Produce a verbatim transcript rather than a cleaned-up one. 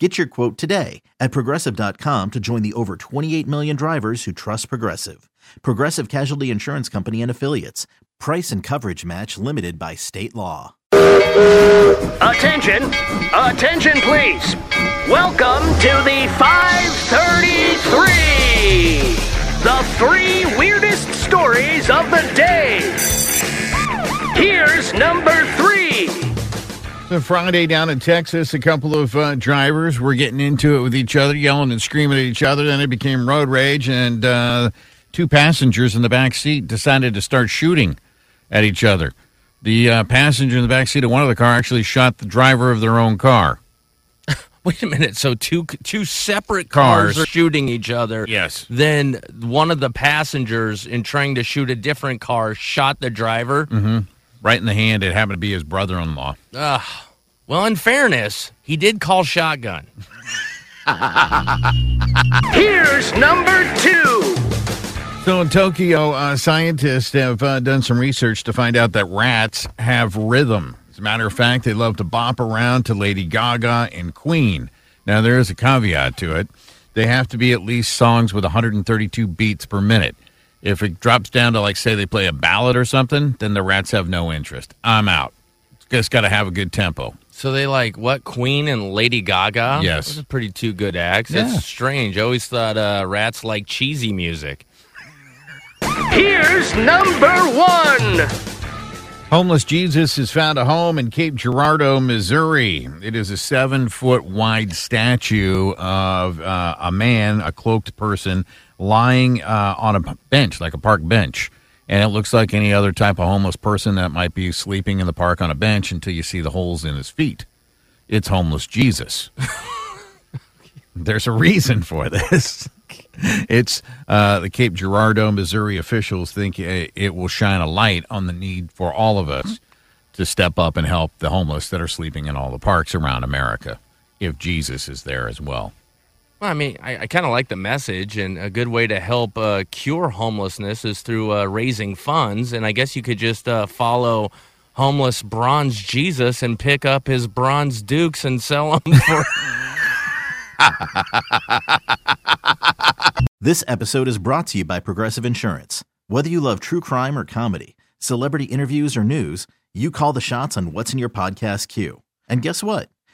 Get your quote today at Progressive dot com to join the over twenty-eight million drivers who trust Progressive. Progressive Casualty Insurance Company and Affiliates. Price and coverage match limited by state law. Attention! Attention, please! Welcome to the five thirty-three! The three weirdest stories of the day! Here's number three! Friday down in Texas, a couple of uh, drivers were getting into it with each other, yelling and screaming at each other. Then it became road rage, and uh, two passengers in the back seat decided to start shooting at each other. The uh, passenger in the back seat of one of the car actually shot the driver of their own car. Wait a minute. So two two separate cars, cars are shooting each other. Yes. Then one of the passengers, in trying to shoot a different car, shot the driver. Mm-hmm. Right in the hand. It happened to be his brother-in-law. Uh, well, in fairness, he did call shotgun. Here's number two. So in Tokyo, uh, scientists have uh, done some research to find out that rats have rhythm. As a matter of fact, they love to bop around to Lady Gaga and Queen. Now, there is a caveat to it. They have to be at least songs with one hundred thirty-two beats per minute. If it drops down to, like, say they play a ballad or something, then the rats have no interest. I'm out. Just got to have a good tempo. So they like, what, Queen and Lady Gaga? Yes. Those are pretty two good acts. Yeah. That's strange. I always thought uh, rats like cheesy music. Here's number one. Homeless Jesus has found a home in Cape Girardeau, Missouri. It is a seven-foot-wide statue of uh, a man, a cloaked person, lying uh, on a bench, like a park bench. And it looks like any other type of homeless person that might be sleeping in the park on a bench until you see the holes in his feet. It's homeless Jesus. There's a reason for this. It's uh, the Cape Girardeau, Missouri officials think it will shine a light on the need for all of us to step up and help the homeless that are sleeping in all the parks around America, if Jesus is there as well. Well, I mean, I, I kind of like the message, and a good way to help uh, cure homelessness is through uh, raising funds, and I guess you could just uh, follow homeless bronze Jesus and pick up his bronze dukes and sell them for... This episode is brought to you by Progressive Insurance. Whether you love true crime or comedy, celebrity interviews or news, you call the shots on what's in your podcast queue. And guess what?